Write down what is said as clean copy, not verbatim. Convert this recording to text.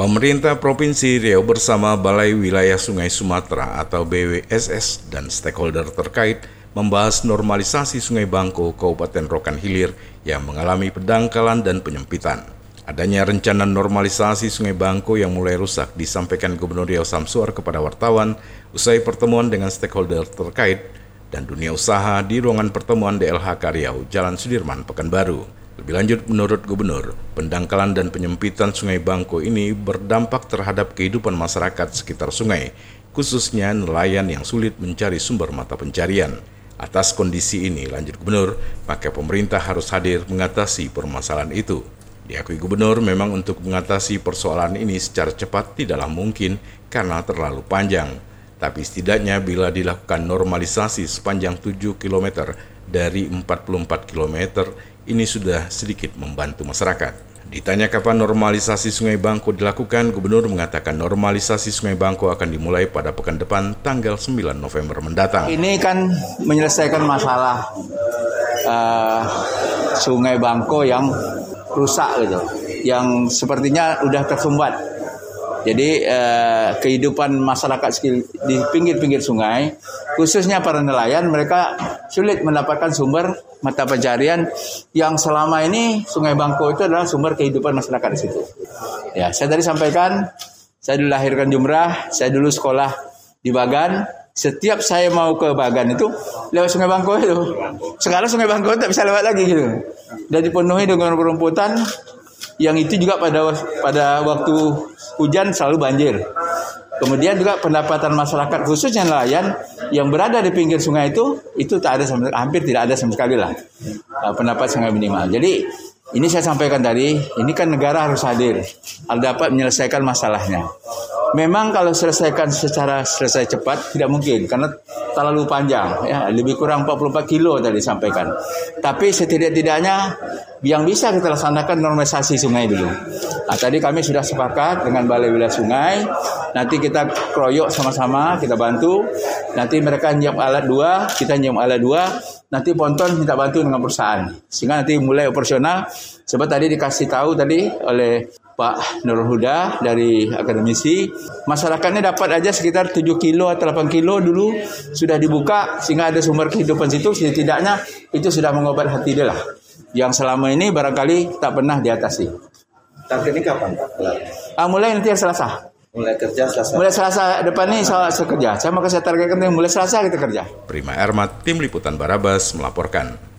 Pemerintah Provinsi Riau bersama Balai Wilayah Sungai Sumatera atau BWSS dan stakeholder terkait membahas normalisasi Sungai Bangko, Kabupaten Rokan Hilir yang mengalami pendangkalan dan penyempitan. Adanya rencana normalisasi Sungai Bangko yang mulai rusak disampaikan Gubernur Riau Samsuar kepada wartawan usai pertemuan dengan stakeholder terkait dan dunia usaha di ruangan pertemuan DLHK Riau, Jalan Sudirman, Pekanbaru. Lebih lanjut, menurut Gubernur, pendangkalan dan penyempitan Sungai Bangko ini berdampak terhadap kehidupan masyarakat sekitar sungai, khususnya nelayan yang sulit mencari sumber mata pencarian. Atas kondisi ini, lanjut Gubernur, maka pemerintah harus hadir mengatasi permasalahan itu. Diakui Gubernur, memang untuk mengatasi persoalan ini secara cepat tidaklah mungkin karena terlalu panjang. Tapi setidaknya bila dilakukan normalisasi sepanjang 7 km dari 44 km, ini sudah sedikit membantu masyarakat. Ditanya kapan normalisasi Sungai Bangko dilakukan, Gubernur mengatakan normalisasi Sungai Bangko akan dimulai pada pekan depan tanggal 9 November mendatang. Ini kan menyelesaikan masalah Sungai Bangko yang rusak gitu, yang sepertinya udah tersumbat. Jadi kehidupan masyarakat di pinggir-pinggir sungai, khususnya para nelayan, mereka sulit mendapatkan sumber mata pencarian yang selama ini Sungai Bangko itu adalah sumber kehidupan masyarakat di situ. Ya, saya tadi sampaikan, saya dulu lahirkan Jembrana, saya dulu sekolah di Bagan. Setiap saya mau ke Bagan itu lewat Sungai Bangko itu. Sekarang Sungai Bangko tidak bisa lewat lagi gitu. Dan dipenuhi dengan perumputan yang itu juga pada waktu hujan selalu banjir. Kemudian juga pendapatan masyarakat khususnya nelayan yang berada di pinggir sungai itu tak ada, hampir tidak ada sama sekali lah pendapat sungai minimal. Jadi ini saya sampaikan tadi, ini kan negara harus hadir, harus dapat menyelesaikan masalahnya. Memang kalau selesaikan selesai cepat tidak mungkin karena terlalu panjang ya, lebih kurang 44 kilo tadi disampaikan. Tapi setidak-tidaknya yang bisa kita laksanakan normalisasi sungai dulu. Nah, tadi kami sudah sepakat dengan Balai Wilayah Sungai, nanti kita kroyok sama-sama, kita bantu. Nanti mereka nyiap alat 2, kita nyiap alat 2, nanti ponton minta bantu dengan perusahaan. Sehingga nanti mulai operasional. Sebab tadi dikasih tahu tadi oleh Pak Nurhuda dari akademisi, masyarakatnya dapat aja sekitar 7 kilo atau 8 kilo dulu sudah dibuka sehingga ada sumber kehidupan situ, setidaknya itu sudah mengobat hati dia lah. Yang selama ini barangkali tak pernah diatasi. Target ini kapan Pak? Mulai nanti Selasa. Mulai Selasa depan ini saya kerja. Saya targetkan mulai Selasa kita kerja. Prima Ermat, Tim Liputan Barabas melaporkan.